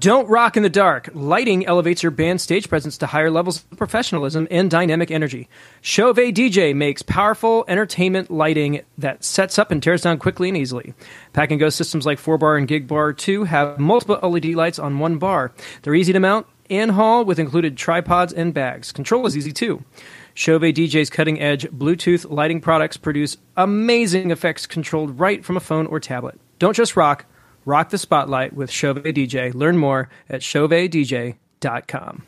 Don't rock in the dark. Lighting elevates your band's stage presence to higher levels of professionalism and dynamic energy. Chauvet DJ makes powerful entertainment lighting that sets up and tears down quickly and easily. Pack-and-go systems like 4-Bar and Gig Bar 2 have multiple LED lights on one bar. They're easy to mount and haul with included tripods and bags. Control is easy, too. Chauvet DJ's cutting-edge Bluetooth lighting products produce amazing effects controlled right from a phone or tablet. Don't just rock. Rock the spotlight with Chauvet DJ. Learn more at chauvetdj.com.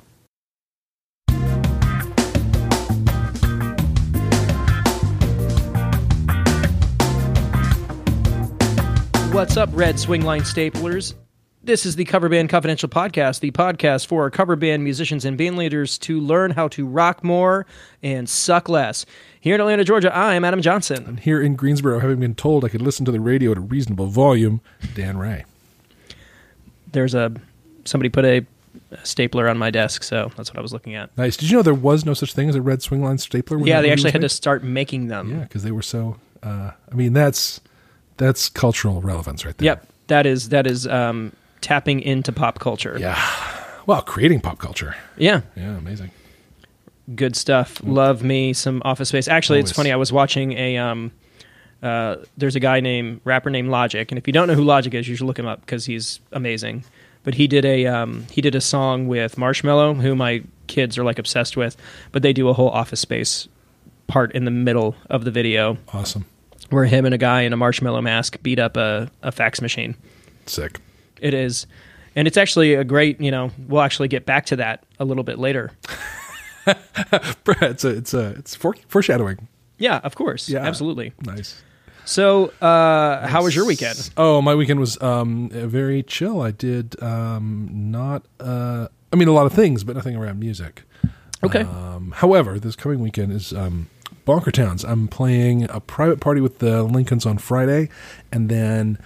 What's up, Red Swingline Staplers? This is the Cover Band Confidential Podcast, the podcast for cover band musicians and band leaders to learn how to rock more and suck less. Here in Atlanta, Georgia, I am Adam Johnson. And here in Greensboro, having been told I could listen to the radio at a reasonable volume, Dan Ray. There's somebody put a stapler on my desk, so that's what I was looking at. Nice. Did you know there was no such thing as a Red Swingline stapler? Yeah, they actually had to start making them. Yeah, because they were so. I mean, that's cultural relevance right there. Yep, that is tapping into pop culture. Yeah. Well, creating pop culture. Yeah. Yeah. Amazing. Good stuff. Love me some Office Space. Actually, always. It's funny. I was watching there's a guy rapper named Logic, and if you don't know who Logic is, you should look him up because he's amazing. But he did a song with Marshmello, who my kids are like obsessed with. But they do a whole Office Space part in the middle of the video. Awesome. Where him and a guy in a marshmallow mask beat up a fax machine. Sick. It is, and it's actually a great. We'll actually get back to that a little bit later. it's foreshadowing. Yeah, of course. Yeah, absolutely. Nice. So, how was your weekend? Oh, my weekend was very chill. I did a lot of things, but nothing around music. Okay. However, this coming weekend is Bonkertowns. I'm playing a private party with the Lincolns on Friday, and then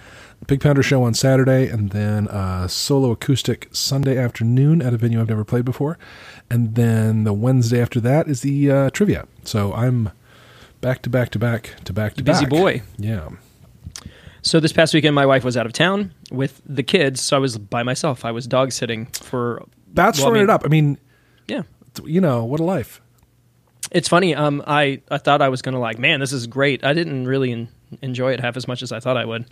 Big Pounder show on Saturday, and then solo acoustic Sunday afternoon at a venue I've never played before. And then the Wednesday after that is the trivia. So I'm back to back. Busy boy. Yeah. So this past weekend, my wife was out of town with the kids, so I was by myself. I was dog sitting for... That's throwing it up. I mean, yeah, what a life. It's funny. I thought I was going to this is great. I didn't really enjoy it half as much as I thought I would.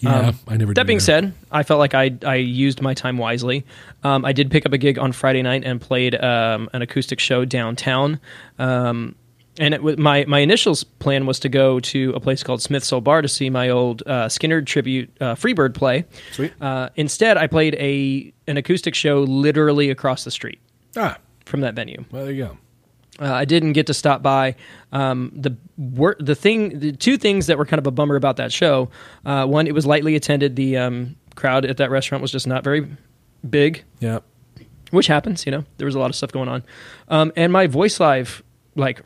Yeah, I never did. That being said, I felt like I used my time wisely. I did pick up a gig on Friday night and played an acoustic show downtown. And my initial plan was to go to a place called Smith Soul Bar to see my old Skinner tribute Freebird play. Sweet. Instead, I played an acoustic show literally across the street from that venue. Well, there you go. I didn't get to stop by. The two things that were kind of a bummer about that show. One, it was lightly attended. The crowd at that restaurant was just not very big. Yeah, which happens. There was a lot of stuff going on, and my voice live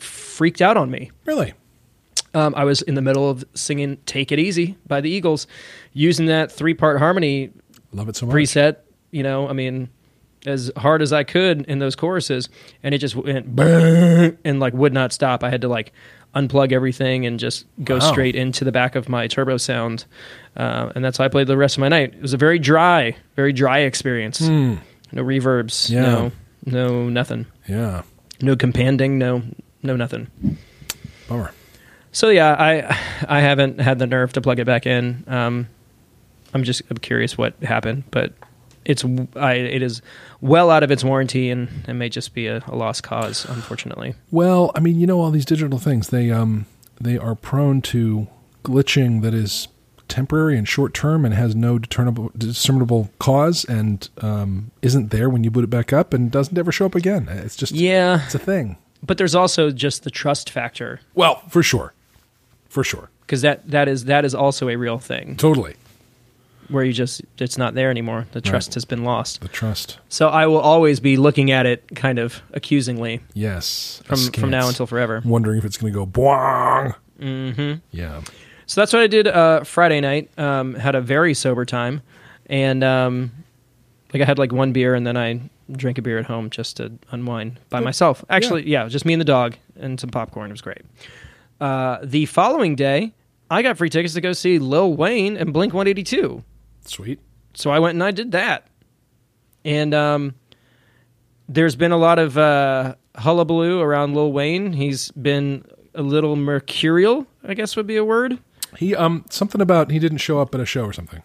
freaked out on me. Really, I was in the middle of singing "Take It Easy" by the Eagles, using that 3-part harmony. Love it so much. Preset. As hard as I could in those choruses, and it just went and would not stop. I had to unplug everything and just go straight into the back of my Turbo Sound, and that's how I played the rest of my night. It was a very dry experience. No reverbs, no nothing. Yeah, no companding, no nothing. Bummer. So yeah, I haven't had the nerve to plug it back in. I'm curious what happened, but. It is well out of its warranty, and it may just be a lost cause, unfortunately. Well, I mean, all these digital things, they are prone to glitching that is temporary and short term and has no discernible cause, and isn't there when you boot it back up and doesn't ever show up again. It's just it's a thing. But there's also just the trust factor. Well, for sure, because that is also a real thing. Totally. Where it's not there anymore. The trust has been lost. The trust. So I will always be looking at it kind of accusingly. Yes. From now until forever. Wondering if it's going to go boing. Mm-hmm. Yeah. So that's what I did Friday night. Had a very sober time. And I had one beer, and then I drank a beer at home just to unwind by myself. Actually, yeah, just me and the dog and some popcorn. It was great. The following day, I got free tickets to go see Lil Wayne and Blink-182. Sweet. So I went and I did that. And there's been a lot of hullabaloo around Lil Wayne. He's been a little mercurial, I guess would be a word. He something about he didn't show up at a show or something.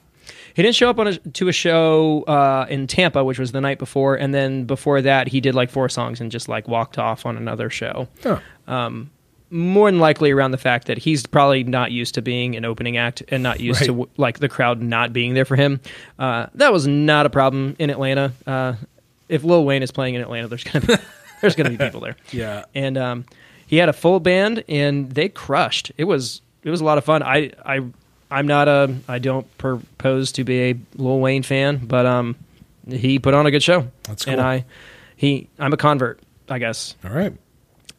He didn't show up to a show in Tampa, which was the night before, and then before that, he did like 4 songs and just like walked off on another show. Huh. More than likely around the fact that he's probably not used to being an opening act and not used right. to like the crowd not being there for him. That was not a problem in Atlanta. If Lil Wayne is playing in Atlanta, there's gonna be people there. Yeah, and he had a full band and they crushed. It was a lot of fun. I don't propose to be a Lil Wayne fan, but he put on a good show. That's cool. And I'm a convert, I guess. All right.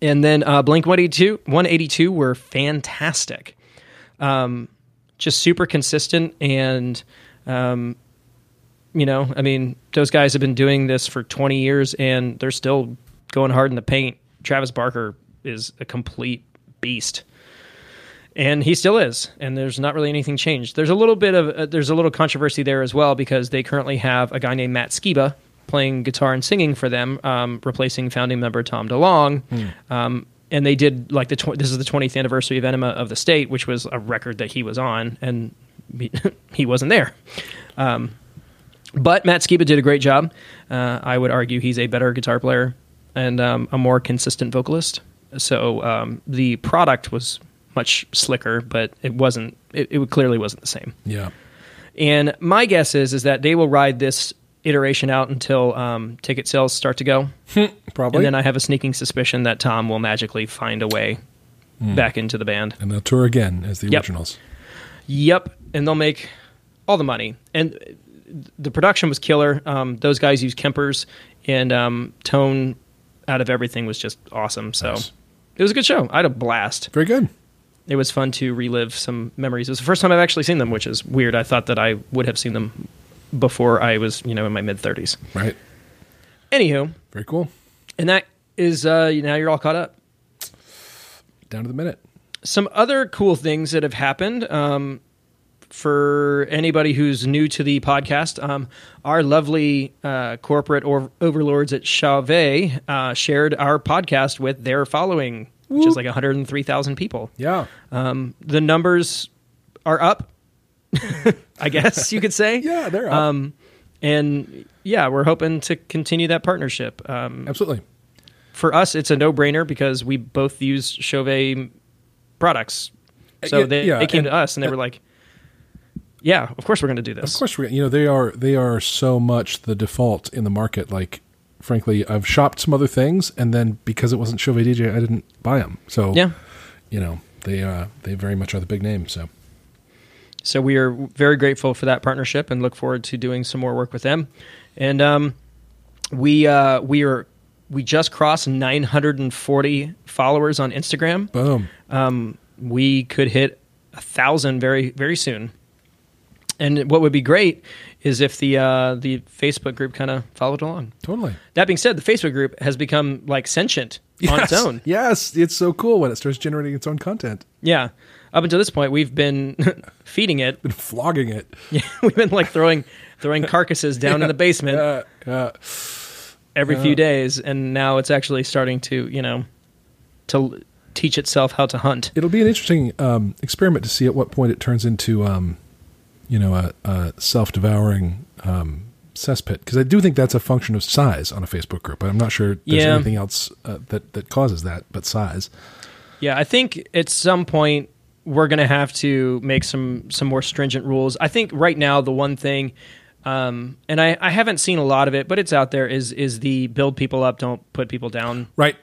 And then Blink-182 were fantastic. Just super consistent. And, you know, I mean, those guys have been doing this for 20 years and they're still going hard in the paint. Travis Barker is a complete beast. And he still is. And there's not really anything changed. There's a little bit of, there's a little controversy there as well because they currently have a guy named Matt Skiba playing guitar and singing for them, replacing founding member Tom DeLonge. Mm. And they did like this is the 20th anniversary of Enema of the State, which was a record that he was on, and he wasn't there. But Matt Skiba did a great job. I would argue he's a better guitar player and a more consistent vocalist. So the product was much slicker, but it clearly wasn't the same. Yeah. And my guess is that they will ride this iteration out until ticket sales start to go. Probably. And then I have a sneaking suspicion that Tom will magically find a way back into the band. And they'll tour again as the originals. Yep. And they'll make all the money. And the production was killer. Those guys used Kempers, and tone out of everything was just awesome. So nice. It was a good show. I had a blast. Very good. It was fun to relive some memories. It was the first time I've actually seen them, which is weird. I thought that I would have seen them before I was, you know, in my mid-30s. Right. Anywho. Very cool. And that is, now you're all caught up. Down to the minute. Some other cool things that have happened. For anybody who's new to the podcast, our lovely corporate overlords at Chauvet shared our podcast with their following, Whoop. Which is like 103,000 people. Yeah. The numbers are up. I guess you could say. Yeah, they're up. And yeah, we're hoping to continue that partnership. Absolutely. For us, it's a no-brainer because we both use Chauvet products. So they came to us and they were like, yeah, of course we're going to do this. Of course we're going to. You know, they are so much the default in the market. Like, frankly, I've shopped some other things and then because it wasn't Chauvet DJ, I didn't buy them. So, yeah. You know, they very much are the big name, so. So we are very grateful for that partnership and look forward to doing some more work with them. And we just crossed 940 followers on Instagram. Boom. We could hit 1,000 very, very soon. And what would be great is if the Facebook group kind of followed along. Totally. That being said, the Facebook group has become like sentient on its own. Yes, it's so cool when it starts generating its own content. Yeah. Up until this point, we've been feeding it. Been flogging it. Yeah, we've been like throwing carcasses down in the basement every few days, and now it's actually starting to, you know, to teach itself how to hunt. It'll be an interesting experiment to see at what point it turns into, you know, a self-devouring cesspit, because I do think that's a function of size on a Facebook group, but I'm not sure there's anything else that causes that but size. Yeah, I think at some point, we're going to have to make some more stringent rules. I think right now the one thing, and I haven't seen a lot of it, but it's out there, is the build people up, don't put people down. Right.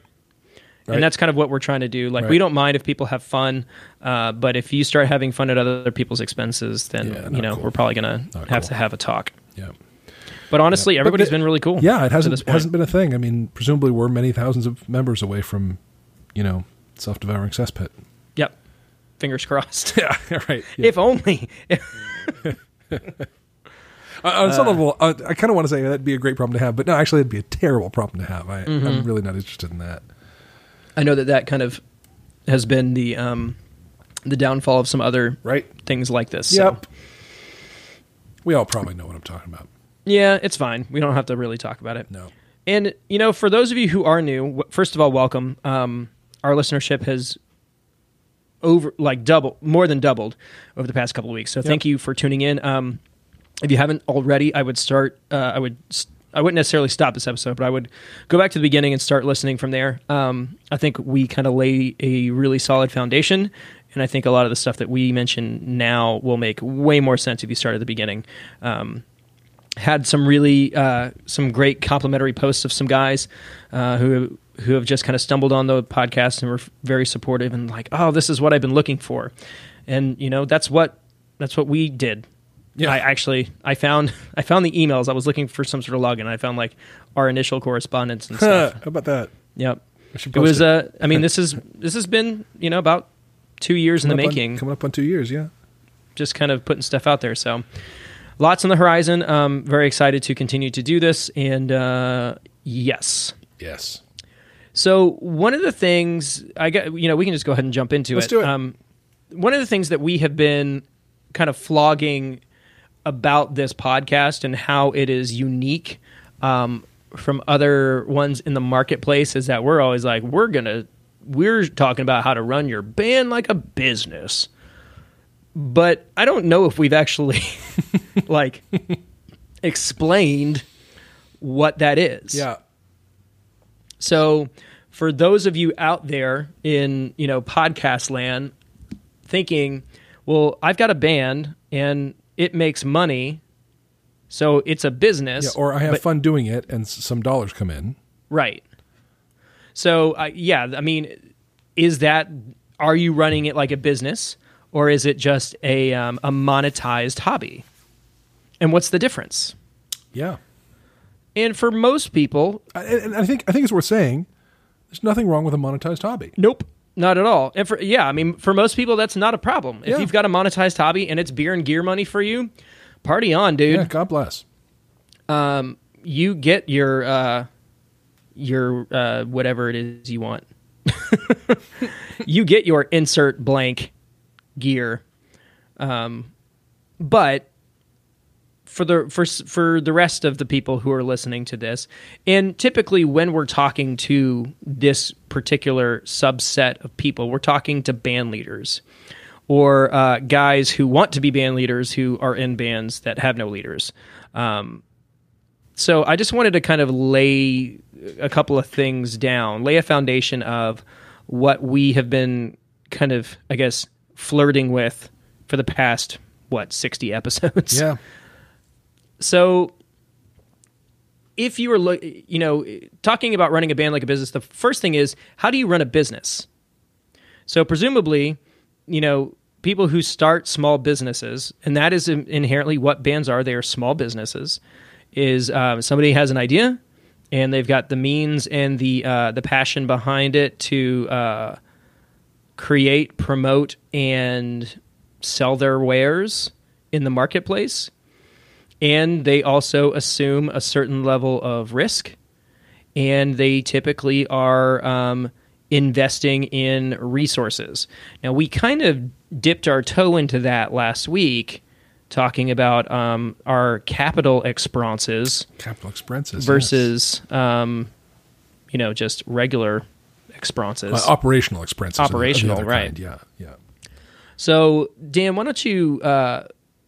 And that's kind of what we're trying to do. Like, we don't mind if people have fun, but if you start having fun at other people's expenses, then, you know, we're probably going to have to have a talk. Yeah. But honestly, everybody's been really cool. Yeah, it hasn't been a thing. I mean, presumably we're many thousands of members away from, you know, self-devouring cesspit. Yep. Fingers crossed. Yeah, right. Yeah. If only. On some level, I kind of want to say that'd be a great problem to have, but no, actually, it'd be a terrible problem to have. I'm really not interested in that. I know that kind of has been the downfall of some other things like this. Yep. So. We all probably know what I'm talking about. Yeah, it's fine. We don't have to really talk about it. No. And, you know, for those of you who are new, first of all, welcome. Our listenership has more than doubled over the past couple of weeks. So thank you for tuning in. If you haven't already, I wouldn't necessarily stop this episode, but I would go back to the beginning and start listening from there. I think we kind of lay a really solid foundation, and I think a lot of the stuff that we mention now will make way more sense if you start at the beginning. Had some really some great complimentary posts of some guys who have just kind of stumbled on the podcast and were very supportive and like, oh, this is what I've been looking for, and you know that's what we did. Yeah. I found the emails. I was looking for some sort of login. I found like our initial correspondence and stuff. How about that? Yep. It was I mean, this has been, you know, about 2 years making. Coming up on 2 years, yeah. Just kind of putting stuff out there. So lots on the horizon. Very excited to continue to do this. And yes. Yes. So one of the things we can just go ahead and jump into it. Let's do it. One of the things that we have been kind of flogging about this podcast and how it is unique from other ones in the marketplace is that we're always like, we're talking about how to run your band like a business. But I don't know if we've actually like explained what that is. Yeah. So for those of you out there in, you know, podcast land thinking, well, I've got a band and it makes money, so it's a business. Yeah, or I have fun doing it, and some dollars come in. Right. So, I mean, are you running it like a business, or is it just a monetized hobby? And what's the difference? Yeah. And for most people... I think it's worth saying, there's nothing wrong with a monetized hobby. Nope. Not at all. And for most people, that's not a problem. If you've got a monetized hobby and it's beer and gear money for you, party on, dude. Yeah, God bless. You get your whatever it is you want. You get your insert blank gear. But for the rest of the people who are listening to this, and typically when we're talking to this particular subset of people, we're talking to band leaders or guys who want to be band leaders who are in bands that have no leaders. So I just wanted to kind of lay a couple of things down, lay a foundation of what we have been kind of, I guess, flirting with for the past, 60 episodes? Yeah. So if you were, talking about running a band like a business, the first thing is, how do you run a business? So presumably, you know, people who start small businesses, and that is inherently what bands are. They are small businesses, is somebody has an idea and they've got the means and the passion behind it to create, promote, and sell their wares in the marketplace. And they also assume a certain level of risk, and they typically are investing in resources. Now, we kind of dipped our toe into that last week, talking about our capital expenses versus, yes, just regular expenses. Operational expenses. Operational, right. Kind. Yeah, yeah. So, Dan, why don't you...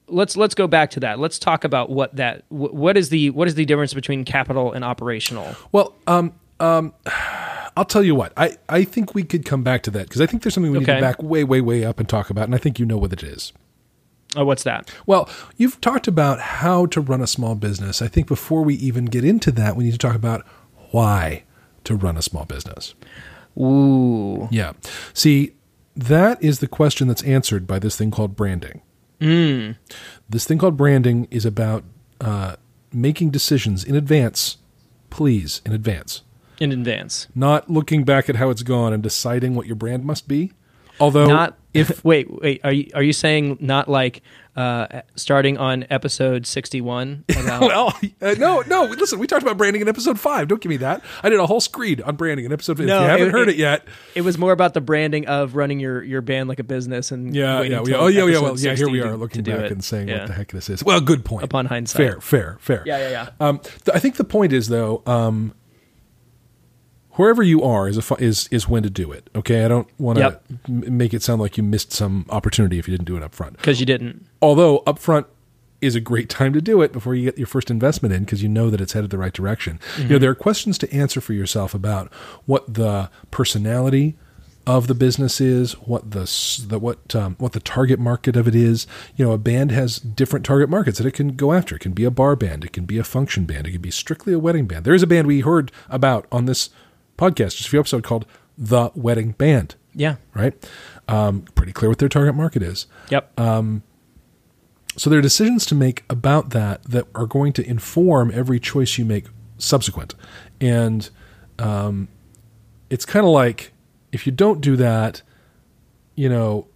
Let's go back to that. Let's talk about what is the difference between capital and operational. Well, I'll tell you what. I think we could come back to that because I think there's something we need to back way, way, way up and talk about, and I think you know what it is. Oh, what's that? Well, you've talked about how to run a small business. I think before we even get into that, we need to talk about why to run a small business. Ooh. Yeah. See, that is the question that's answered by this thing called branding. Mm. This thing called branding is about making decisions in advance, please, in advance. In advance. Not looking back at how it's gone and deciding what your brand must be. Although, not if wait, are you saying not like starting on episode 61? Well, no. Listen, we talked about branding in episode 5. Don't give me that. I did a whole screed on branding in episode 5. No, if you haven't heard it yet, it was more about the branding of running your band like a business. And Well, here we are looking back and saying what the heck this is. Well, good point. Upon hindsight, fair. Yeah. I think the point is though. Wherever you are is when to do it. Okay, I don't want to make it sound like you missed some opportunity if you didn't do it up front. Because you didn't. Although up front is a great time to do it before you get your first investment in, because you know that it's headed the right direction. Mm-hmm. You know, there are questions to answer for yourself about what the personality of the business is, what the target market of it is. You know, a band has different target markets that it can go after. It can be a bar band. It can be a function band. It can be strictly a wedding band. There is a band we heard about on this podcast just a few episodes called The Wedding Band. Yeah. Right? Pretty clear what their target market is. Yep. So there are decisions to make about that are going to inform every choice you make subsequent. And it's kind of like if you don't do that, you know,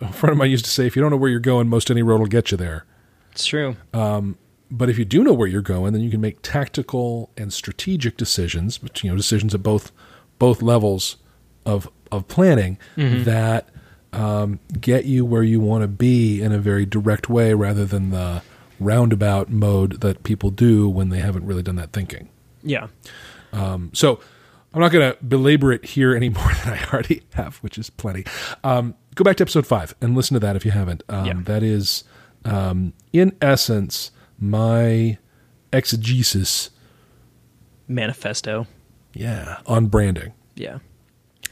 a friend of mine used to say, if you don't know where you're going, most any road will get you there. It's true. But if you do know where you're going, then you can make tactical and strategic decisions, you know, decisions at both levels of planning that get you where you want to be in a very direct way, rather than the roundabout mode that people do when they haven't really done that thinking. Yeah. So I'm not going to belabor it here any more than I already have, which is plenty. Go back to episode 5 and listen to that if you haven't. That is, in essence, my exegesis manifesto on branding.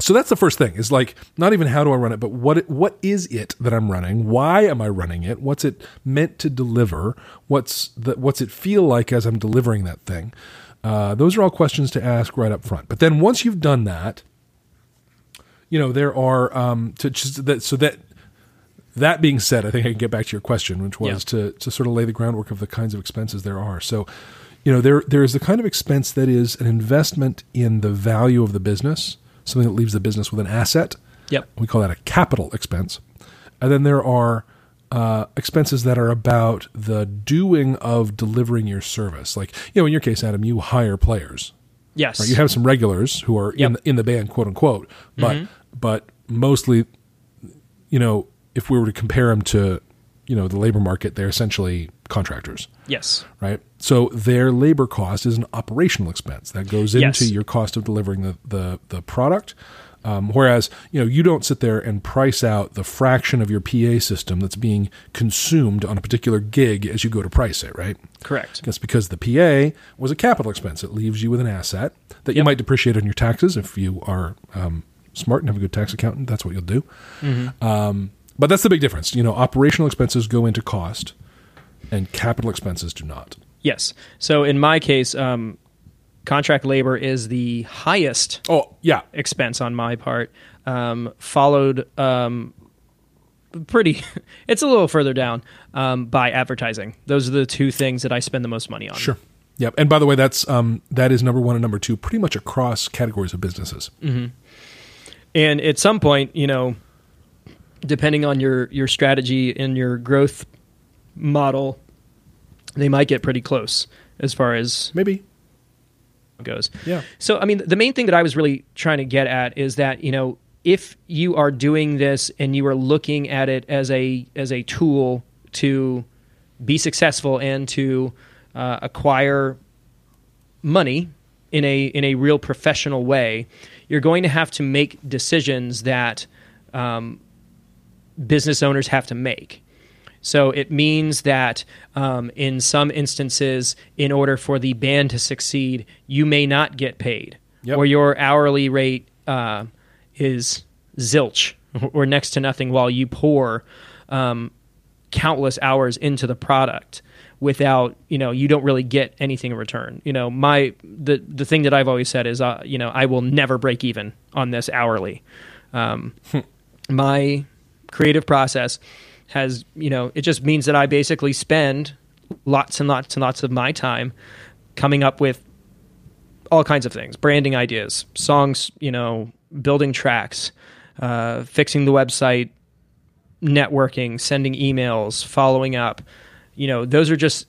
So that's the first thing, is like, not even how do I run it, but what is it that I'm running? Why am I running it? What's it meant to deliver? What's it feel like as I'm delivering that thing? Those are all questions to ask right up front. But then once you've done that, you know, there are that being said, I think I can get back to your question, which was to sort of lay the groundwork of the kinds of expenses there are. So, you know, there is the kind of expense that is an investment in the value of the business, something that leaves the business with an asset. Yep. We call that a capital expense. And then there are expenses that are about the doing of delivering your service. Like, you know, in your case, Adam, you hire players. Yes. Right? You have some regulars who are in the band, quote unquote, but mostly, you know, if we were to compare them to, you know, the labor market, they're essentially contractors. Yes. Right? So their labor cost is an operational expense that goes into your cost of delivering the product. Whereas, you know, you don't sit there and price out the fraction of your PA system that's being consumed on a particular gig as you go to price it, right? Correct. That's because the PA was a capital expense. It leaves you with an asset that you might depreciate on your taxes if you are smart and have a good tax accountant. That's what you'll do. Mm-hmm. But that's the big difference. You know, operational expenses go into cost and capital expenses do not. Yes. So in my case, contract labor is the highest expense on my part, followed it's a little further down by advertising. Those are the two things that I spend the most money on. Sure. Yep. And by the way, that's that is number 1 and number 2 pretty much across categories of businesses. Mm-hmm. And at some point, you know, depending on your strategy and your growth model, they might get pretty close as far as maybe goes. Yeah. So, I mean, the main thing that I was really trying to get at is that, you know, if you are doing this and you are looking at it as a tool to be successful and to acquire money in a real professional way, you're going to have to make decisions that business owners have to make. So it means that in some instances, in order for the band to succeed, you may not get paid, or your hourly rate is zilch or next to nothing, while you pour countless hours into the product without, you know, you don't really get anything in return. You know, the thing that I've always said is, you know, I will never break even on this hourly. My creative process has, you know, it just means that I basically spend lots and lots and lots of my time coming up with all kinds of things, branding ideas, songs, you know, building tracks, fixing the website, networking, sending emails, following up. You know, those are just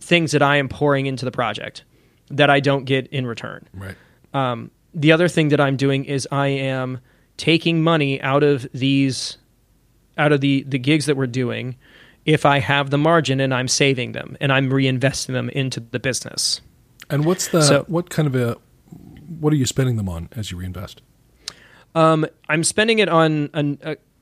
things that I am pouring into the project that I don't get in return. Right. The other thing that I'm doing is I am taking money out of the gigs that we're doing, if I have the margin, and I'm saving them and I'm reinvesting them into the business. And what are you spending them on as you reinvest? I'm spending it on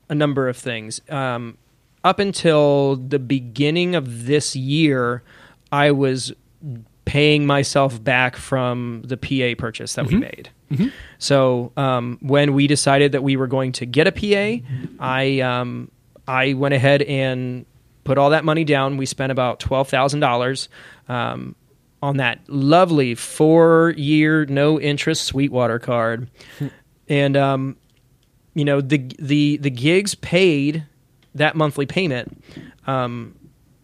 a number of things. Up until the beginning of this year, I was paying myself back from the PA purchase that we made. Mm-hmm. So when we decided that we were going to get a PA, I went ahead and put all that money down. We spent about $12,000 on that lovely 4-year no interest Sweetwater card, and the gigs paid that monthly payment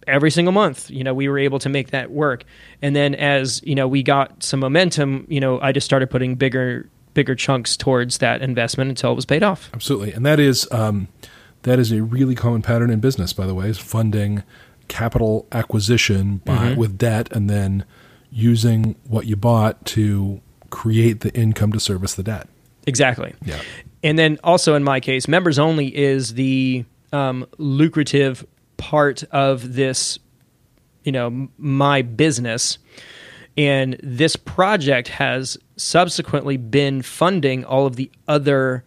every single month. You know, we were able to make that work, and then as you know, we got some momentum. You know, I just started putting bigger chunks towards that investment until it was paid off. Absolutely, and that is. That is a really common pattern in business, by the way, is funding capital acquisition with debt, and then using what you bought to create the income to service the debt. Exactly. Yeah. And then also in my case, Members Only is the lucrative part of this, you know, my business. And this project has subsequently been funding all of the other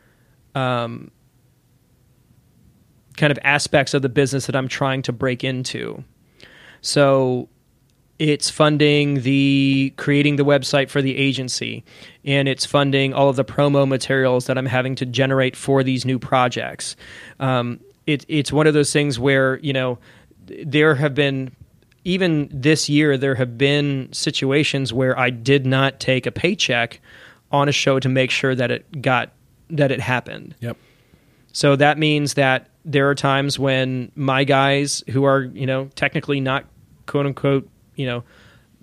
kind of aspects of the business that I'm trying to break into. So it's funding creating the website for the agency, and it's funding all of the promo materials that I'm having to generate for these new projects. It's one of those things where, you know, there have been, even this year, there have been situations where I did not take a paycheck on a show to make sure that it happened. Yep. So that means that there are times when my guys who are, you know, technically not quote unquote, you know,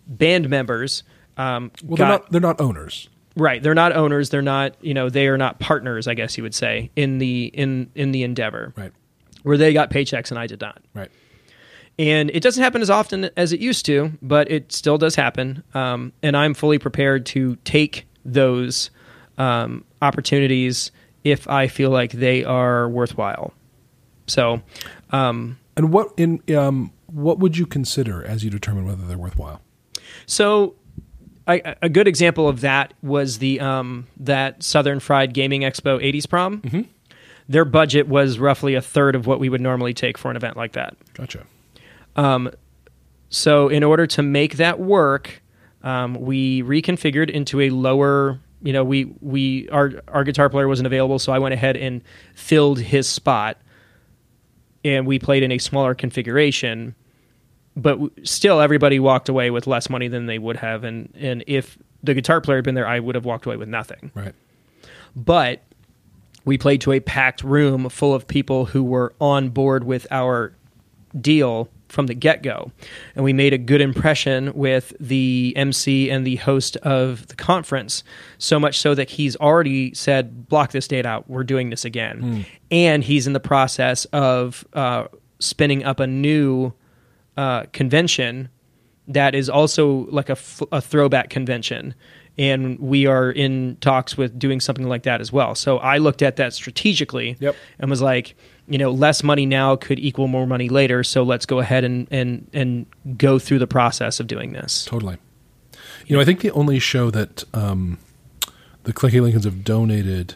band members. They're not owners, right? They're not owners. They're not, you know, they are not partners, I guess you would say, in the endeavor, right? Where they got paychecks and I did not. Right. And it doesn't happen as often as it used to, but it still does happen. And I'm fully prepared to take those, opportunities if I feel like they are worthwhile. So, and what would you consider as you determine whether they're worthwhile? So, a good example of that was the that Southern Fried Gaming Expo 80s prom. Mm-hmm. Their budget was roughly a third of what we would normally take for an event like that. Gotcha. So, in order to make that work, we reconfigured into a lower. You know, our guitar player wasn't available, so I went ahead and filled his spot. And we played in a smaller configuration, but still everybody walked away with less money than they would have. And if the guitar player had been there, I would have walked away with nothing. Right. But we played to a packed room full of people who were on board with our deal from the get-go. And we made a good impression with the MC and the host of the conference, so much so that he's already said, block this date out, we're doing this again. And he's in the process of spinning up a new convention that is also like a throwback convention. And we are in talks with doing something like that as well. So I looked at that strategically and was like, you know, less money now could equal more money later. So let's go ahead and go through the process of doing this. Totally. You know, I think the only show that the Clinky Lincolns have donated,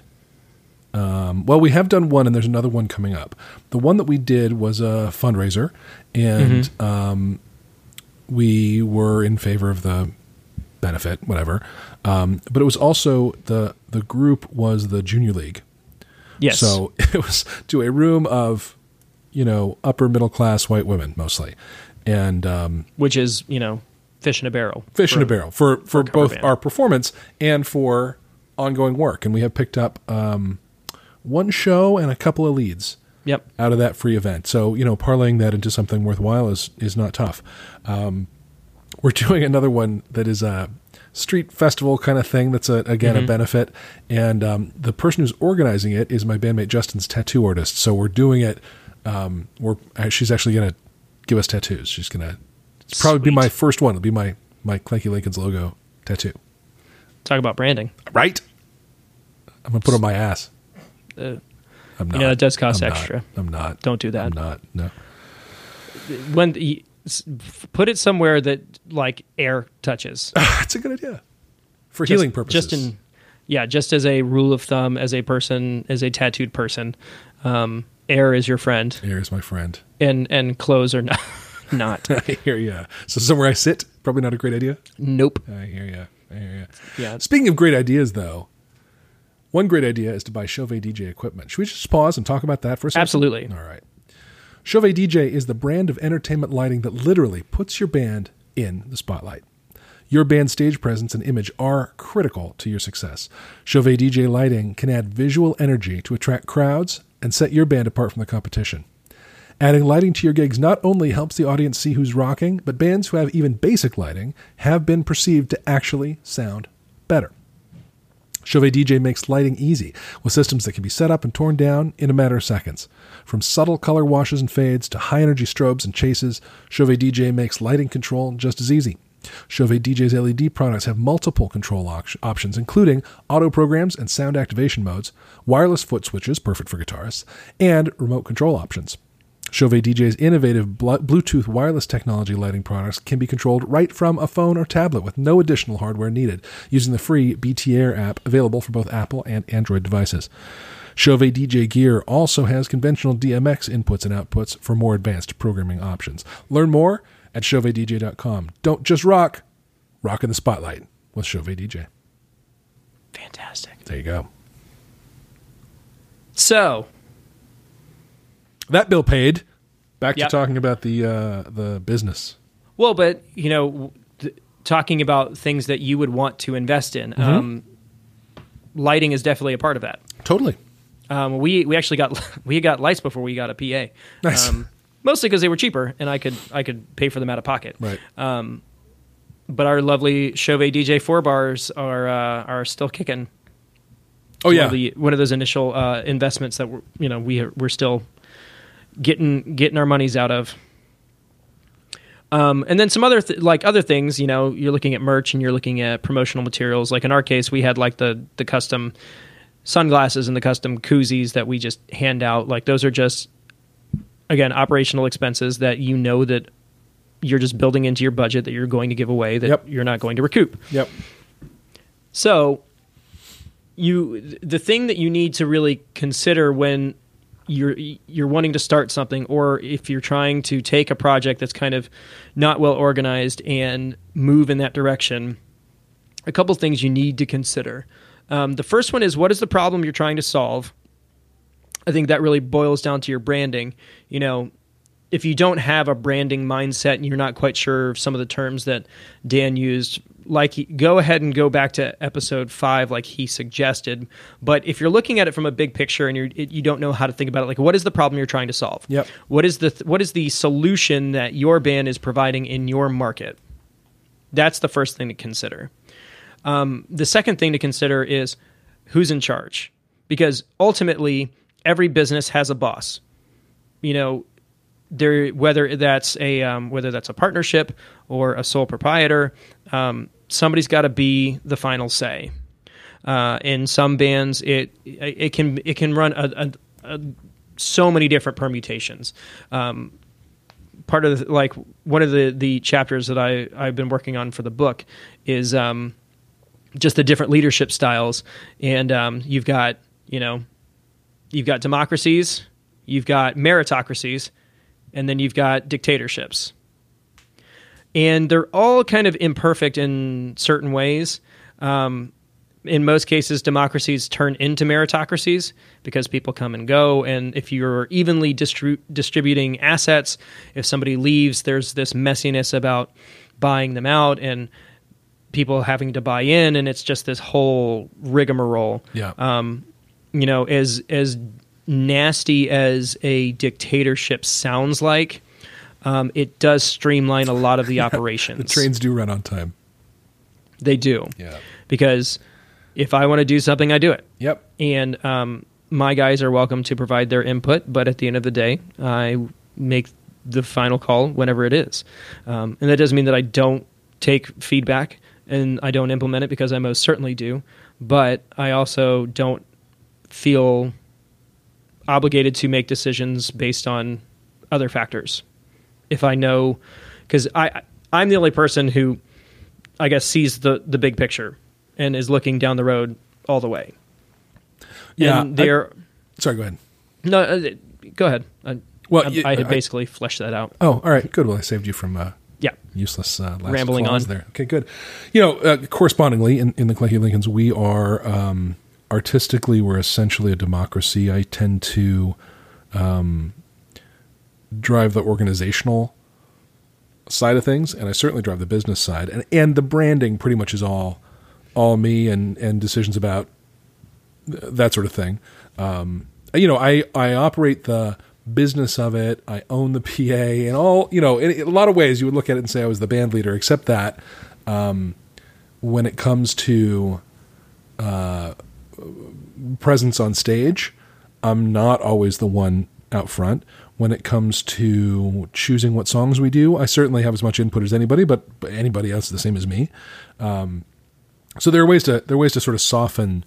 we have done one and there's another one coming up. The one that we did was a fundraiser, and we were in favor of the benefit, whatever. But it was also the group was the Junior League. Yes. So it was to a room of, you know, upper middle class white women mostly. And which is, you know, fish in a barrel. Fish in a barrel for both our performance and for ongoing work. And we have picked up one show and a couple of leads out of that free event. So, you know, parlaying that into something worthwhile is not tough. We're doing another one that is a street festival kind of thing. That's a benefit. And the person who's organizing it is my bandmate Justin's tattoo artist. So we're doing it. She's actually going to give us tattoos. She's going to probably be my first one. It'll be my Clanky Lincoln's logo tattoo. Talk about branding, right? I'm going to put it on my ass. I'm not. Yeah, it does cost extra. I'm not. Don't do that. I'm not. No. When put it somewhere that like air touches. That's a good idea for healing purposes. Just as a rule of thumb, as a person, as a tattooed person, air is your friend. Air is my friend. And clothes are not. I hear ya. So somewhere I sit, probably not a great idea. Nope. I hear ya. Yeah. Speaking of great ideas, though. One great idea is to buy Chauvet DJ equipment. Should we just pause and talk about that for a second? Absolutely. All right. Chauvet DJ is the brand of entertainment lighting that literally puts your band in the spotlight. Your band's stage presence and image are critical to your success. Chauvet DJ lighting can add visual energy to attract crowds and set your band apart from the competition. Adding lighting to your gigs not only helps the audience see who's rocking, but bands who have even basic lighting have been perceived to actually sound better. Chauvet DJ makes lighting easy with systems that can be set up and torn down in a matter of seconds. From subtle color washes and fades to high-energy strobes and chases, Chauvet DJ makes lighting control just as easy. Chauvet DJ's LED products have multiple control options, including auto programs and sound activation modes, wireless foot switches, perfect for guitarists, and remote control options. Chauvet DJ's innovative Bluetooth wireless technology lighting products can be controlled right from a phone or tablet with no additional hardware needed using the free BT Air app available for both Apple and Android devices. Chauvet DJ gear also has conventional DMX inputs and outputs for more advanced programming options. Learn more at ChauvetDJ.com. Don't just rock, rock in the spotlight with Chauvet DJ. Fantastic. There you go. So... that bill paid. Back to talking about the business. Well, but you know, talking about things that you would want to invest in. Mm-hmm. Lighting is definitely a part of that. Totally. We actually got lights before we got a PA. Nice. Mostly because they were cheaper, and I could pay for them out of pocket. Right. But our lovely Chauvet DJ 4 bars are still kicking. Oh yeah. One of those initial investments that we're still getting our monies out of, and then some other things. You know, you're looking at merch and you're looking at promotional materials. Like in our case, we had like the custom sunglasses and the custom koozies that we just hand out. Like those are just, again, operational expenses that you know that you're just building into your budget that you're going to give away that you're not going to recoup. Yep. So the thing that you need to really consider when you're wanting to start something, or if you're trying to take a project that's kind of not well organized and move in that direction, a couple things you need to consider. The first one is, what is the problem you're trying to solve? I think that really boils down to your branding. You know, if you don't have a branding mindset and you're not quite sure of some of the terms that Dan used, go ahead and go back to episode 5, like he suggested. But if you're looking at it from a big picture and you don't know how to think about it, like what is the problem you're trying to solve? Yep. What is the solution that your band is providing in your market? That's the first thing to consider. The second thing to consider is who's in charge, because ultimately every business has a boss. You know, there, whether that's a partnership or a sole proprietor, somebody's got to be the final say. In some bands, it can run so many different permutations. Part of one of the chapters that I've been working on for the book is just the different leadership styles, and you've got democracies, you've got meritocracies, and then you've got dictatorships. And they're all kind of imperfect in certain ways. In most cases, democracies turn into meritocracies because people come and go. And if you're evenly distributing assets, if somebody leaves, there's this messiness about buying them out and people having to buy in. And it's just this whole rigmarole. Yeah. You know, as nasty as a dictatorship sounds like, It does streamline a lot of the operations. The trains do run on time. They do. Yeah. Because if I want to do something, I do it. Yep. And my guys are welcome to provide their input, but at the end of the day, I make the final call whenever it is. And that doesn't mean that I don't take feedback and I don't implement it, because I most certainly do. But I also don't feel obligated to make decisions based on other factors. If I know, because I'm the only person who, I guess, sees the big picture and is looking down the road all the way. Yeah. Sorry, go ahead. No, go ahead. I had basically fleshed that out. Oh, all right. Good. Well, I saved you from useless last rambling on there. Okay, good. Correspondingly, in the Collective Lincolns, we are artistically, we're essentially a democracy. I tend to drive the organizational side of things, and I certainly drive the business side, and the branding pretty much is all me, and decisions about that sort of thing. I operate the business of it. I own the PA, and all, in a lot of ways you would look at it and say I was the band leader, except that when it comes to presence on stage, I'm not always the one out front. When it comes to choosing what songs we do, I certainly have as much input as anybody, but anybody else is the same as me. So there are ways to sort of soften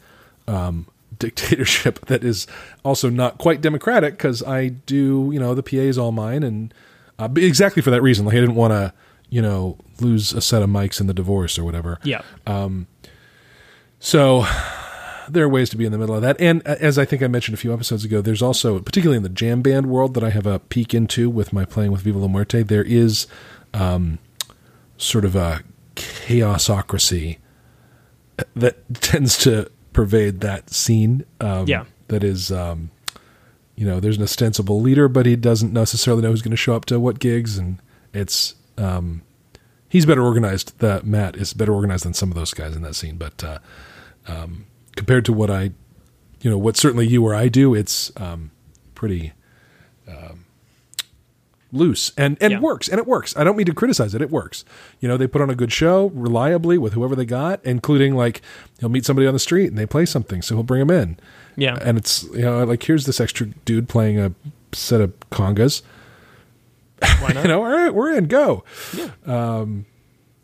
dictatorship that is also not quite democratic, because I do, the PA is all mine, and exactly for that reason. Like, I didn't want to, lose a set of mics in the divorce or whatever. Yeah. So there are ways to be in the middle of that. And as I think I mentioned a few episodes ago, there's also, particularly in the jam band world that I have a peek into with my playing with Viva La Muerte, there is sort of a chaosocracy that tends to pervade that scene. That is, there's an ostensible leader, but he doesn't necessarily know who's going to show up to what gigs. And it's, he's better organized, that Matt is better organized than some of those guys in that scene. But, compared to what I, what certainly you or I do, it's pretty loose and works, and it works. I don't mean to criticize it. It works. They put on a good show reliably with whoever they got, including, like, he'll meet somebody on the street and they play something, so he'll bring them in. Yeah. And it's, here's this extra dude playing a set of congas. Why not? All right, we're in, go. Yeah.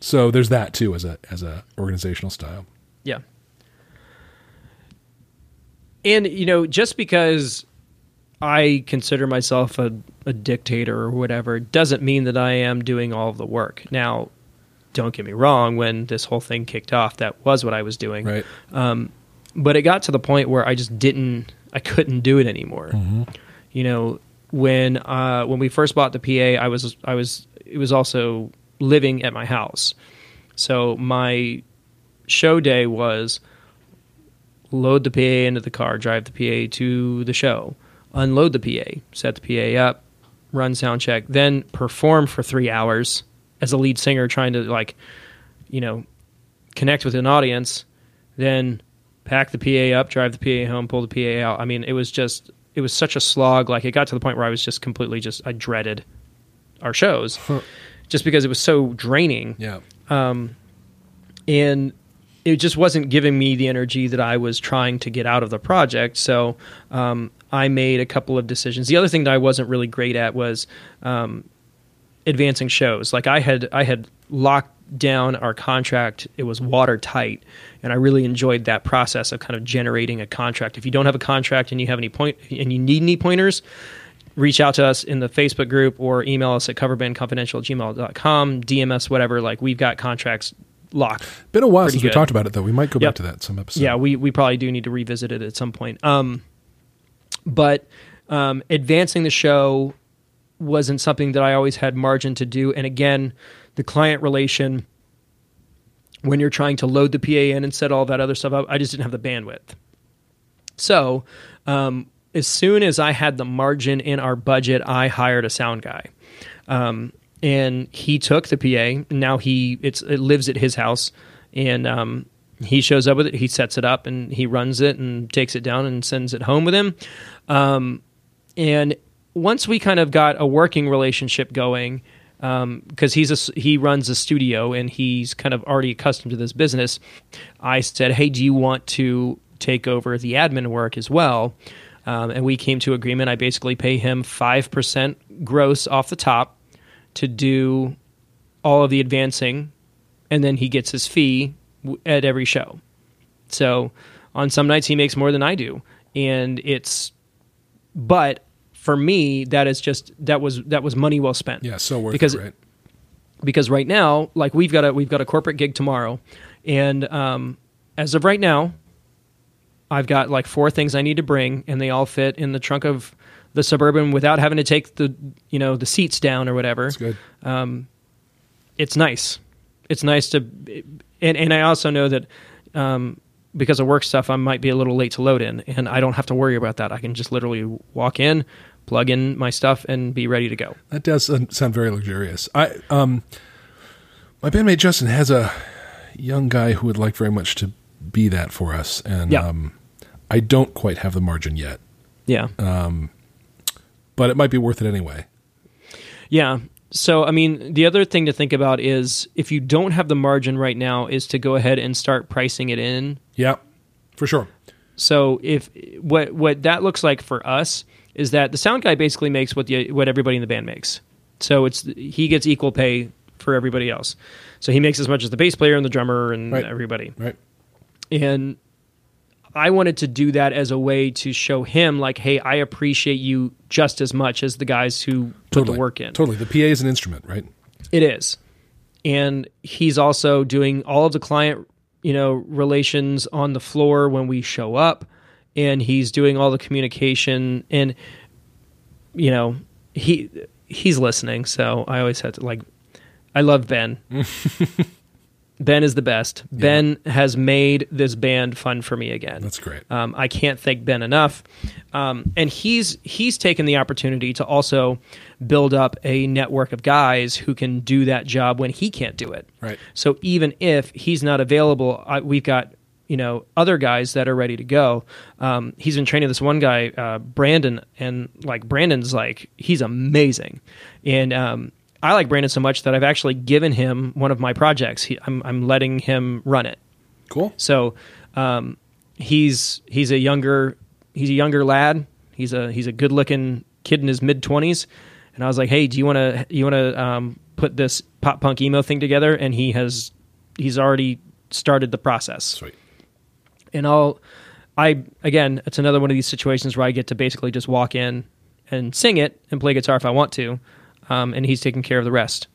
So there's that too as a organizational style. Yeah. And, just because I consider myself a dictator or whatever doesn't mean that I am doing all of the work. Now, don't get me wrong, when this whole thing kicked off, that was what I was doing. Right. But it got to the point where I just couldn't do it anymore. Mm-hmm. When we first bought the PA, it was also living at my house. So my show day was load the PA into the car, drive the PA to the show, unload the PA, set the PA up, run sound check, then perform for 3 hours as a lead singer trying to, connect with an audience, then pack the PA up, drive the PA home, pull the PA out. I mean, it was such a slog. Like, it got to the point where I was just completely I dreaded our shows just because it was so draining. Yeah. And it just wasn't giving me the energy that I was trying to get out of the project. So I made a couple of decisions. The other thing that I wasn't really great at was advancing shows. Like, I had locked down our contract. It was watertight, and I really enjoyed that process of kind of generating a contract. If you don't have a contract and you need any pointers, reach out to us in the Facebook group or email us at coverbandconfidential@gmail.com, DM us, whatever. Like, we've got contracts locked. Been a while since we talked about it, though. We might go back to that some episode. Yeah, we probably do need to revisit it at some point. But advancing the show wasn't something that I always had margin to do. And again, the client relation, when you're trying to load the PA in and set all that other stuff up, I just didn't have the bandwidth. So as soon as I had the margin in our budget, I hired a sound guy. And he took the PA. Now it lives at his house, and he shows up with it. He sets it up and he runs it and takes it down and sends it home with him. And once we kind of got a working relationship going, because he runs a studio and he's kind of already accustomed to this business, I said, hey, do you want to take over the admin work as well? And we came to agreement. I basically pay him 5% gross off the top to do all of the advancing, and then he gets his fee at every show. So on some nights he makes more than I do, and but for me, that was money well spent. Yeah, so worth it, right? Because right now, like we've got a corporate gig tomorrow, and as of right now, I've got like 4 things I need to bring, and they all fit in the trunk of the Suburban without having to take the seats down or whatever. That's good. It's nice. It's nice to, and I also know that because of work stuff, I might be a little late to load in, and I don't have to worry about that. I can just literally walk in, plug in my stuff, and be ready to go. That does sound very luxurious. My bandmate Justin has a young guy who would like very much to be that for us, and yeah. I don't quite have the margin yet. Yeah. But it might be worth it anyway. Yeah. So, I mean, the other thing to think about is if you don't have the margin right now is to go ahead and start pricing it in. Yeah, for sure. So if what that looks like for us is that the sound guy basically makes what everybody in the band makes. So he gets equal pay for everybody else. So he makes as much as the bass player and the drummer and everybody. Right. And I wanted to do that as a way to show him, like, hey, I appreciate you just as much as the guys who put the work in. Totally. The PA is an instrument, right? It is. And he's also doing all of the client, relations on the floor when we show up. And he's doing all the communication, and he's listening. So I always had to I love Ben. Ben is the best. Yeah. Ben has made this band fun for me again. That's great. I can't thank Ben enough. And he's taken the opportunity to also build up a network of guys who can do that job when he can't do it. Right. So even if he's not available, we've got other guys that are ready to go. He's been training this one guy, Brandon, and Brandon's he's amazing, and I like Brandon so much that I've actually given him one of my projects. I'm letting him run it. Cool. So he's a younger lad. He's a good looking kid in his mid-20s, and I was like, hey, do you wanna put this pop punk emo thing together? And he's already started the process. Sweet. And again, it's another one of these situations where I get to basically just walk in and sing it and play guitar if I want to, and he's taking care of the rest.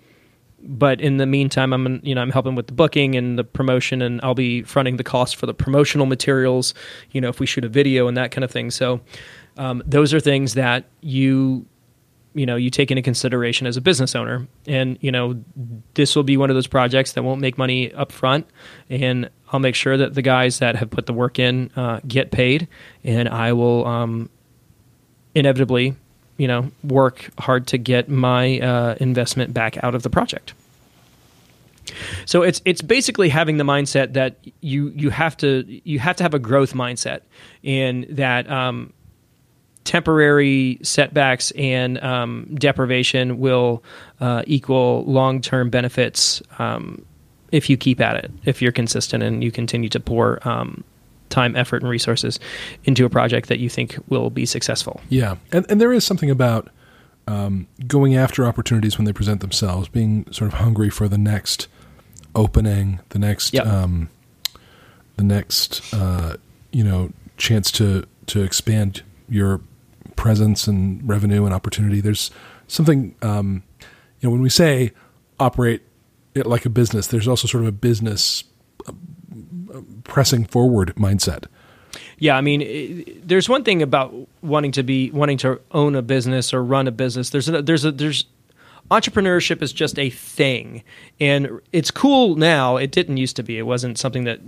But in the meantime, I'm helping with the booking and the promotion, and I'll be fronting the cost for the promotional materials, if we shoot a video and that kind of thing. So those are things that you take into consideration as a business owner, and this will be one of those projects that won't make money up front, and I'll make sure that the guys that have put the work in get paid, and I will inevitably work hard to get my investment back out of the project. So it's basically having the mindset that you have to have a growth mindset, and that temporary setbacks and deprivation will equal long-term benefits if you keep at it, if you're consistent and you continue to pour time, effort, and resources into a project that you think will be successful. Yeah, and there is something about going after opportunities when they present themselves, being sort of hungry for the next opening, the next yep. Chance to expand your presence and revenue and opportunity. There's something, when we say operate it like a business, there's also sort of a business pressing forward mindset. Yeah. I mean, there's one thing about wanting to own a business or run a business. There's entrepreneurship is just a thing, and it's cool now. It didn't used to be. It wasn't something that,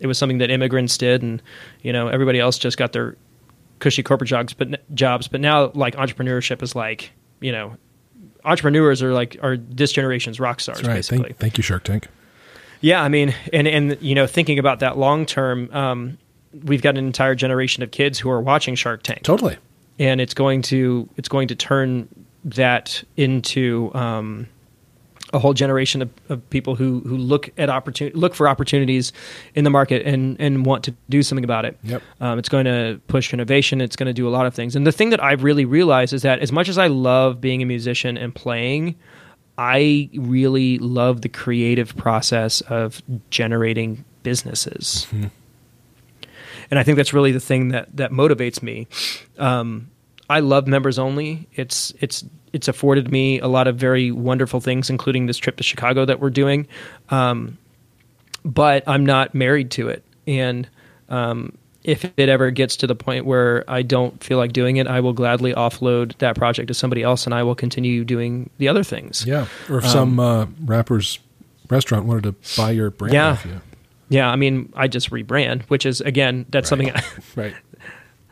it was something that immigrants did, and, everybody else just got their cushy corporate jobs. But now, entrepreneurship is entrepreneurs are this generation's rock stars. That's right. Basically. Thank you, Shark Tank. Yeah. I mean, and thinking about that long-term, we've got an entire generation of kids who are watching Shark Tank. Totally. and it's going to turn that into a whole generation of people who look for opportunities in the market and want to do something about it. Yep. It's going to push innovation. It's going to do a lot of things. And the thing that I've really realized is that as much as I love being a musician and playing, I really love the creative process of generating businesses. Mm-hmm. And I think that's really the thing that motivates me. I love Members Only. It's afforded me a lot of very wonderful things, including this trip to Chicago that we're doing. But I'm not married to it. And if it ever gets to the point where I don't feel like doing it, I will gladly offload that project to somebody else, and I will continue doing the other things. Yeah. Or if some rapper's restaurant wanted to buy your brand off you. Yeah. I mean, I just rebrand, which is, again, that's right. Right.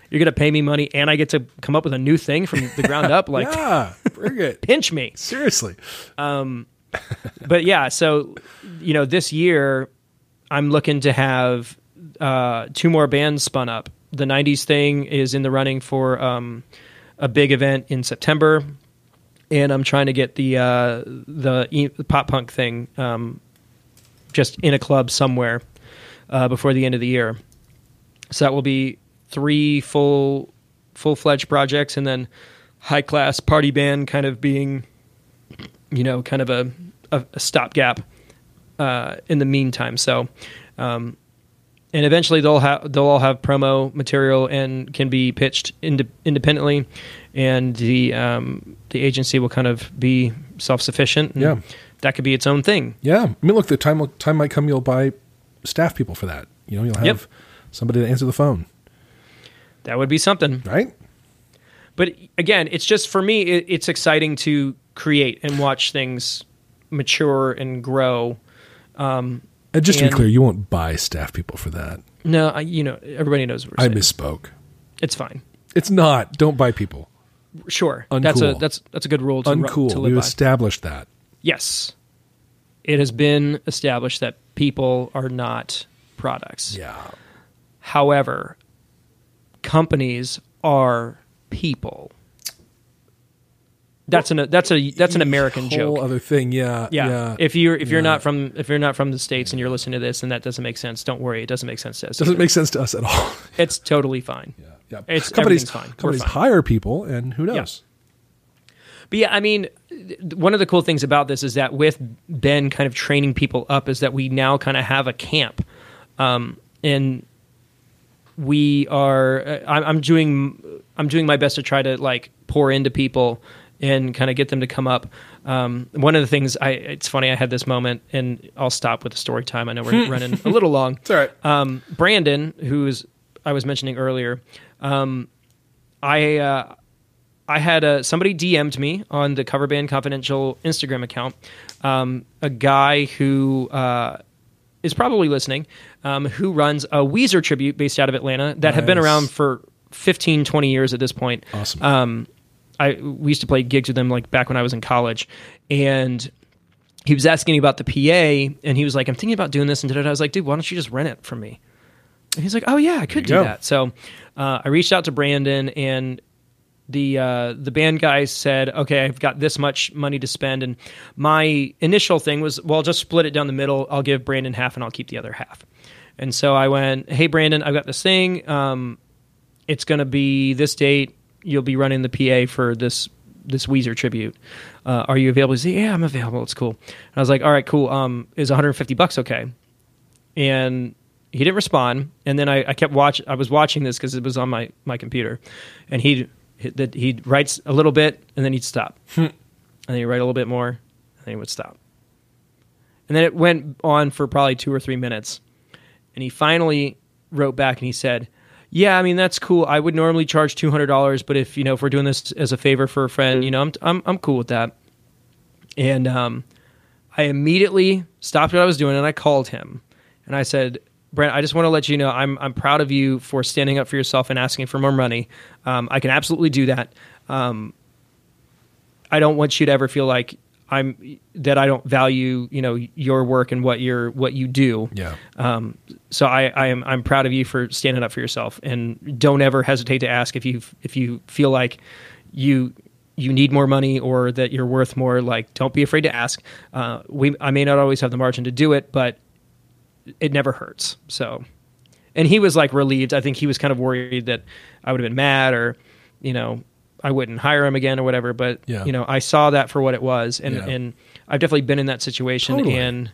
You're going to pay me money and I get to come up with a new thing from the ground up. Like, yeah, bring it. Pinch me. Seriously. But yeah, so, you know, this year I'm looking to have two more bands spun up. The 90s thing is in the running for a big event in September. And I'm trying to get the pop punk thing just in a club somewhere before the end of the year. So that will be 3 full-fledged projects, and then high-class party band kind of being, you know, kind of a stopgap in the meantime. So, and eventually they'll all have promo material and can be pitched independently, and the agency will kind of be self-sufficient. And yeah, that could be its own thing. Yeah, I mean, look, the time might come. You'll buy staff people for that. You know, you'll have somebody to answer the phone. That would be something. Right. But again, it's just, for me, it's exciting to create and watch things mature and grow. And just to be clear, you won't buy staff people for that. No, you know, everybody knows what we're saying. I misspoke. It's fine. It's not. Don't buy people. Sure. Uncool. That's a good rule to to live by. We established that. Yes. It has been established that people are not products. Yeah. However, companies are people. That's an American joke. Whole other thing, yeah. If you're not from the States and you're listening to this and that doesn't make sense, don't worry. It doesn't make sense to us. Doesn't make sense to us at all. It's totally fine. Yeah. It's everything's fine. Companies fine. Hire people, and who knows? Yeah. But yeah, I mean, one of the cool things about this is that with Ben kind of training people up is that we now kind of have a camp, and we are. I'm doing my best to try to like pour into people and kind of get them to come up. One of the things it's funny. I had this moment, and I'll stop with the story time. I know we're running a little long. It's all right. Brandon, I was mentioning earlier, I had somebody DM'd me on the Cover Band Confidential Instagram account. A guy who is probably listening, who runs a Weezer tribute based out of Atlanta that had been around for 15, 20 years at this point. Awesome. We used to play gigs with them like back when I was in college, and he was asking me about the PA, and he was like, I'm thinking about doing this. And I was like, dude, why don't you just rent it from me? And he's like, oh yeah, I could do that. So, I reached out to Brandon, and the band guy said, okay, I've got this much money to spend. And my initial thing was, well, just split it down the middle. I'll give Brandon half and I'll keep the other half. And so I went, hey, Brandon, I've got this thing. It's going to be this date. You'll be running the PA for this Weezer tribute. Are you available? He's like, yeah, I'm available. It's cool. And I was like, all right, cool. Is $150 okay? And he didn't respond. And then I kept watching. I was watching this because it was on my computer. And he writes a little bit, and then he'd stop. And then he'd write a little bit more, and then he would stop. And then it went on for probably 2 or 3 minutes. And he finally wrote back, and he said, yeah, I mean, that's cool. I would normally charge $200, but if, you know, if we're doing this as a favor for a friend, you know, I'm cool with that. And I immediately stopped what I was doing, and I called him. And I said, Brent, I just want to let you know I'm proud of you for standing up for yourself and asking for more money. I can absolutely do that. I don't want you to ever feel like I don't value, you know, your work and what you do. Yeah. So I'm proud of you for standing up for yourself, and don't ever hesitate to ask if you feel like you need more money or that you're worth more. Like, don't be afraid to ask. I may not always have the margin to do it, but it never hurts. So, and he was like relieved. I think he was kind of worried that I would have been mad, or, you know, I wouldn't hire him again or whatever, but you know, I saw that for what it was, and I've definitely been in that situation,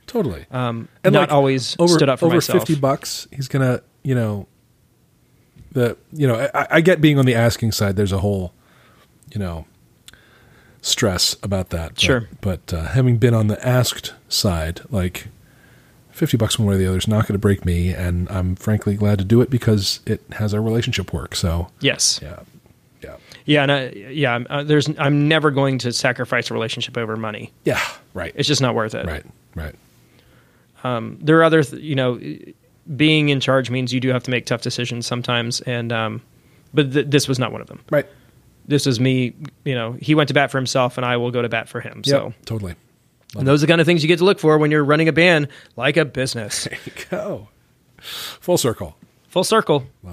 totally. And not like, always stood up for myself. Over $50, he's gonna, you know, I get being on the asking side. There's a whole, you know, stress about that. But, sure, but having been on the asked side, like $50 one way or the other is not going to break me, and I'm frankly glad to do it because it has our relationship work. So yes, yeah. Yeah, and I'm never going to sacrifice a relationship over money. Yeah, right. It's just not worth it. Right. There are other, being in charge means you do have to make tough decisions sometimes, and but this was not one of them. Right. This is me. You know, he went to bat for himself, and I will go to bat for him. Yep, so totally. And those are the kind of things you get to look for when you're running a band like a business. There you go. Full circle. Love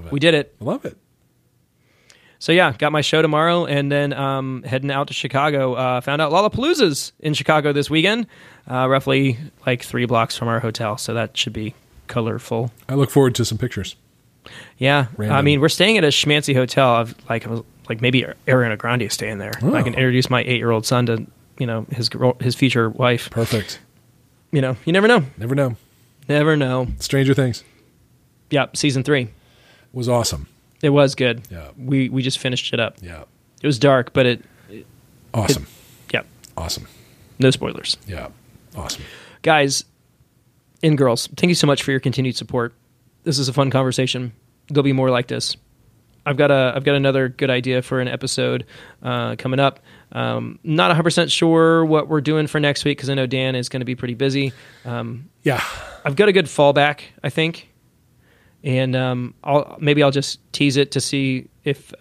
it. We did it. Love it. So yeah, got my show tomorrow, and then heading out to Chicago. Found out Lollapalooza's in Chicago this weekend, roughly like 3 blocks from our hotel. So that should be colorful. I look forward to some pictures. Yeah, random. I mean, we're staying at a schmancy hotel. I was like maybe Ariana Grande is staying there. Oh. I can introduce my 8-year-old son to his future wife. Perfect. You never know. Never know. Stranger Things. Yep, season 3 was awesome. It was good. Yeah. We just finished it up. Yeah. It was dark, but it awesome. Yeah. Awesome. No spoilers. Yeah. Awesome. Guys and girls, thank you so much for your continued support. This is a fun conversation. There'll be more like this. I've got another good idea for an episode coming up. Not 100% sure what we're doing for next week because I know Dan is going to be pretty busy. Yeah. I've got a good fallback, I think. And I'll just tease it to see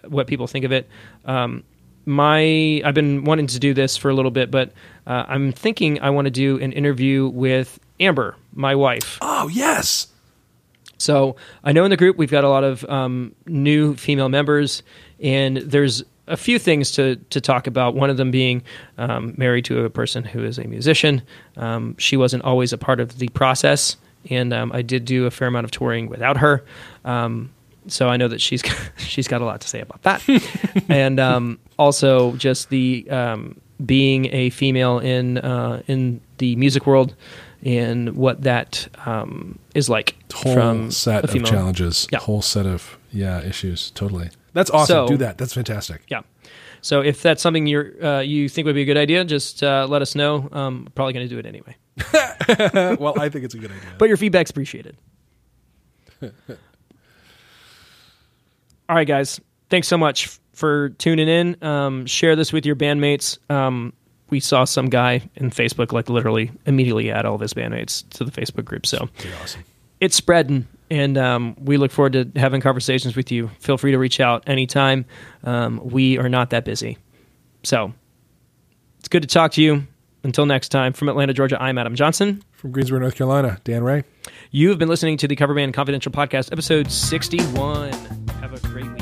what people think of it. I've been wanting to do this for a little bit, but I'm thinking I want to do an interview with Amber, my wife. Oh, yes. So I know in the group we've got a lot of new female members, and there's a few things to talk about, one of them being married to a person who is a musician. She wasn't always a part of the process. And I did do a fair amount of touring without her, so I know that she's got a lot to say about that. And also just the being a female in the music world and what that is like. Whole set of issues. Totally, that's awesome. So, do that. That's fantastic. Yeah. So if that's something you think would be a good idea, just let us know. I'm probably going to do it anyway. Well, I think it's a good idea. But your feedback's appreciated. All right, guys. Thanks so much for tuning in. Share this with your bandmates. We saw some guy in Facebook literally immediately add all of his bandmates to the Facebook group. So awesome. It's spreading, and we look forward to having conversations with you. Feel free to reach out anytime. We are not that busy. So it's good to talk to you. Until next time, from Atlanta, Georgia, I'm Adam Johnson. From Greensboro, North Carolina, Dan Ray. You have been listening to the Cover Band Confidential Podcast, episode 61. Have a great week.